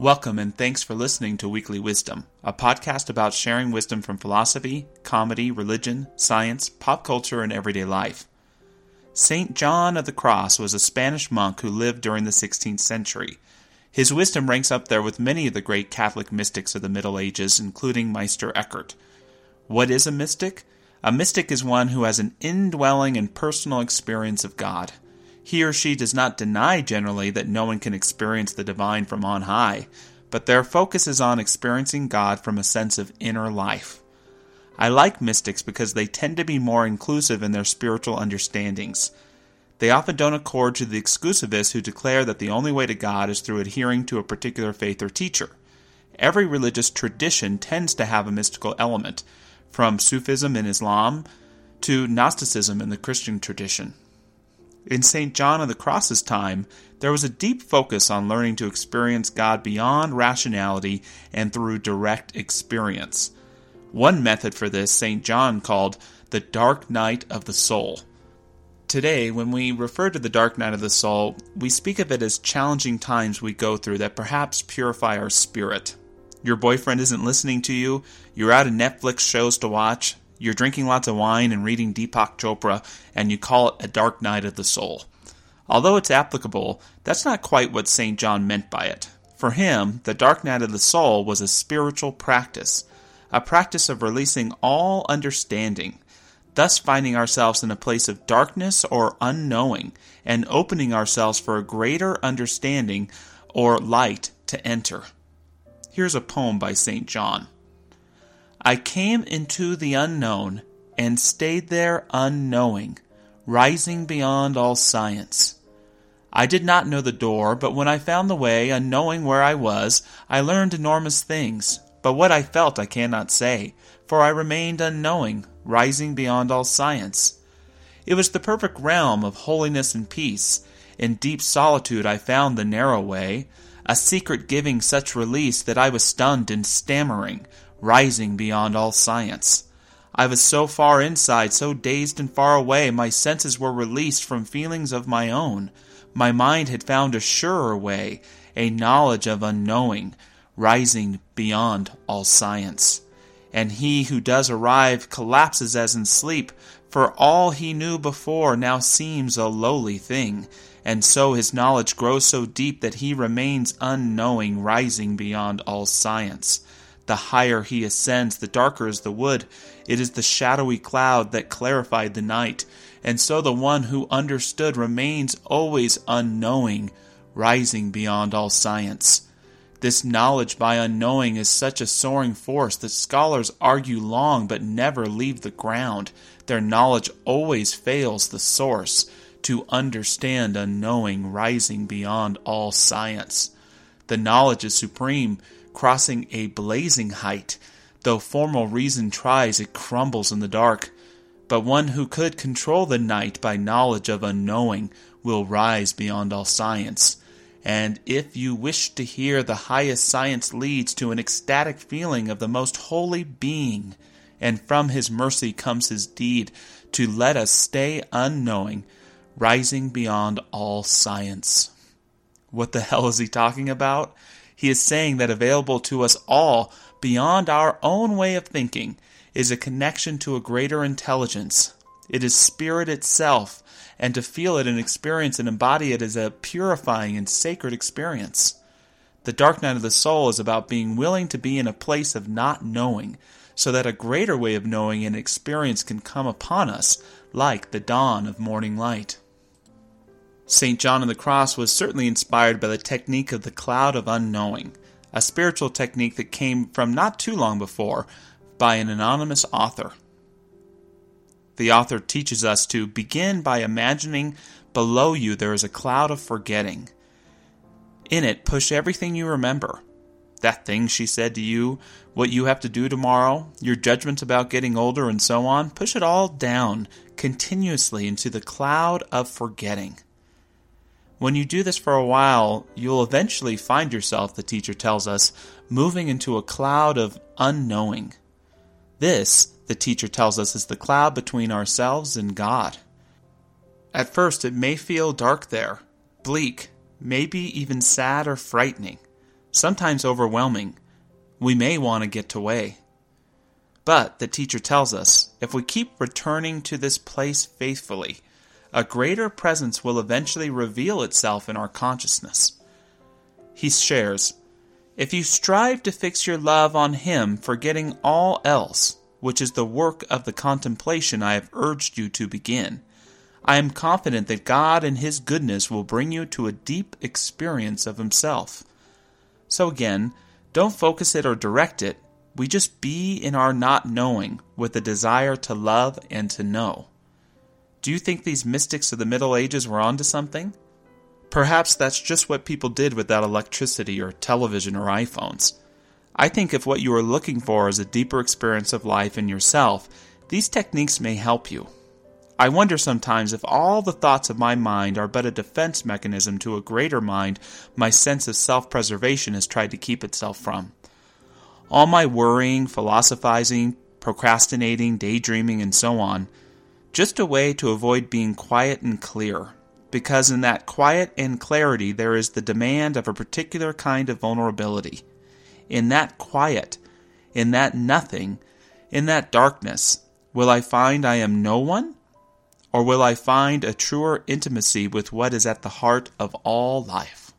Welcome and thanks for listening to Weekly Wisdom, a podcast about sharing wisdom from philosophy, comedy, religion, science, pop culture, and everyday life. Saint John of the Cross was a Spanish monk who lived during the 16th century. His wisdom ranks up there with many of the great Catholic mystics of the Middle Ages, including Meister Eckhart. What is a mystic? A mystic is one who has an indwelling and personal experience of God. He or she does not deny generally that no one can experience the divine from on high, but their focus is on experiencing God from a sense of inner life. I like mystics because they tend to be more inclusive in their spiritual understandings. They often don't accord to the exclusivists who declare that the only way to God is through adhering to a particular faith or teacher. Every religious tradition tends to have a mystical element, from Sufism in Islam to Gnosticism in the Christian tradition. In St. John of the Cross's time, there was a deep focus on learning to experience God beyond rationality and through direct experience. One method for this, St. John called the dark night of the soul. Today, when we refer to the dark night of the soul, we speak of it as challenging times we go through that perhaps purify our spirit. Your boyfriend isn't listening to you, you're out of Netflix shows to watch, you're drinking lots of wine and reading Deepak Chopra, and you call it a dark night of the soul. Although it's applicable, that's not quite what St. John meant by it. For him, the dark night of the soul was a spiritual practice, a practice of releasing all understanding, thus finding ourselves in a place of darkness or unknowing, and opening ourselves for a greater understanding or light to enter. Here's a poem by St. John. I came into the unknown and stayed there unknowing, rising beyond all science. I did not know the door, but when I found the way, unknowing where I was, I learned enormous things. But what I felt I cannot say, for I remained unknowing, rising beyond all science. It was the perfect realm of holiness and peace. In deep solitude I found the narrow way, a secret giving such release that I was stunned and stammering, rising beyond all science. I was so far inside, so dazed and far away, my senses were released from feelings of my own. My mind had found a surer way, a knowledge of unknowing, rising beyond all science. And he who does arrive collapses as in sleep, for all he knew before now seems a lowly thing, and so his knowledge grows so deep that he remains unknowing, rising beyond all science. The higher he ascends, the darker is the wood. It is the shadowy cloud that clarified the night. And so the one who understood remains always unknowing, rising beyond all science. This knowledge by unknowing is such a soaring force that scholars argue long but never leave the ground. Their knowledge always fails the source to understand unknowing, rising beyond all science. The knowledge is supreme, crossing a blazing height. Though formal reason tries, it crumbles in the dark. But one who could control the night by knowledge of unknowing will rise beyond all science. And if you wish to hear, the highest science leads to an ecstatic feeling of the most holy being, and from his mercy comes his deed to let us stay unknowing, rising beyond all science. What the hell is he talking about? He is saying that available to us all, beyond our own way of thinking, is a connection to a greater intelligence. It is spirit itself, and to feel it and experience and embody it is a purifying and sacred experience. The dark night of the soul is about being willing to be in a place of not knowing, so that a greater way of knowing and experience can come upon us, like the dawn of morning light. St. John of the Cross was certainly inspired by the technique of the Cloud of Unknowing, a spiritual technique that came from not too long before by an anonymous author. The author teaches us to begin by imagining below you there is a cloud of forgetting. In it, push everything you remember. That thing she said to you, what you have to do tomorrow, your judgments about getting older and so on, push it all down continuously into the cloud of forgetting. When you do this for a while, you'll eventually find yourself, the teacher tells us, moving into a cloud of unknowing. This, the teacher tells us, is the cloud between ourselves and God. At first, it may feel dark there, bleak, maybe even sad or frightening. sometimes overwhelming. We may want to get away. But the teacher tells us, if we keep returning to this place faithfully, a greater presence will eventually reveal itself in our consciousness. He shares, if you strive to fix your love on Him, forgetting all else, which is the work of the contemplation I have urged you to begin, I am confident that God in His goodness will bring you to a deep experience of Himself. So again, don't focus it or direct it. We just be in our not knowing with a desire to love and to know. Do you think these mystics of the Middle Ages were onto something? Perhaps that's just what people did without electricity or television or iPhones. I think if what you are looking for is a deeper experience of life in yourself, these techniques may help you. I wonder sometimes if all the thoughts of my mind are but a defense mechanism to a greater mind my sense of self-preservation has tried to keep itself from. All my worrying, philosophizing, procrastinating, daydreaming, and so on, just a way to avoid being quiet and clear, because in that quiet and clarity there is the demand of a particular kind of vulnerability. In that quiet, in that nothing, in that darkness, will I find I am no one? Or will I find a truer intimacy with what is at the heart of all life?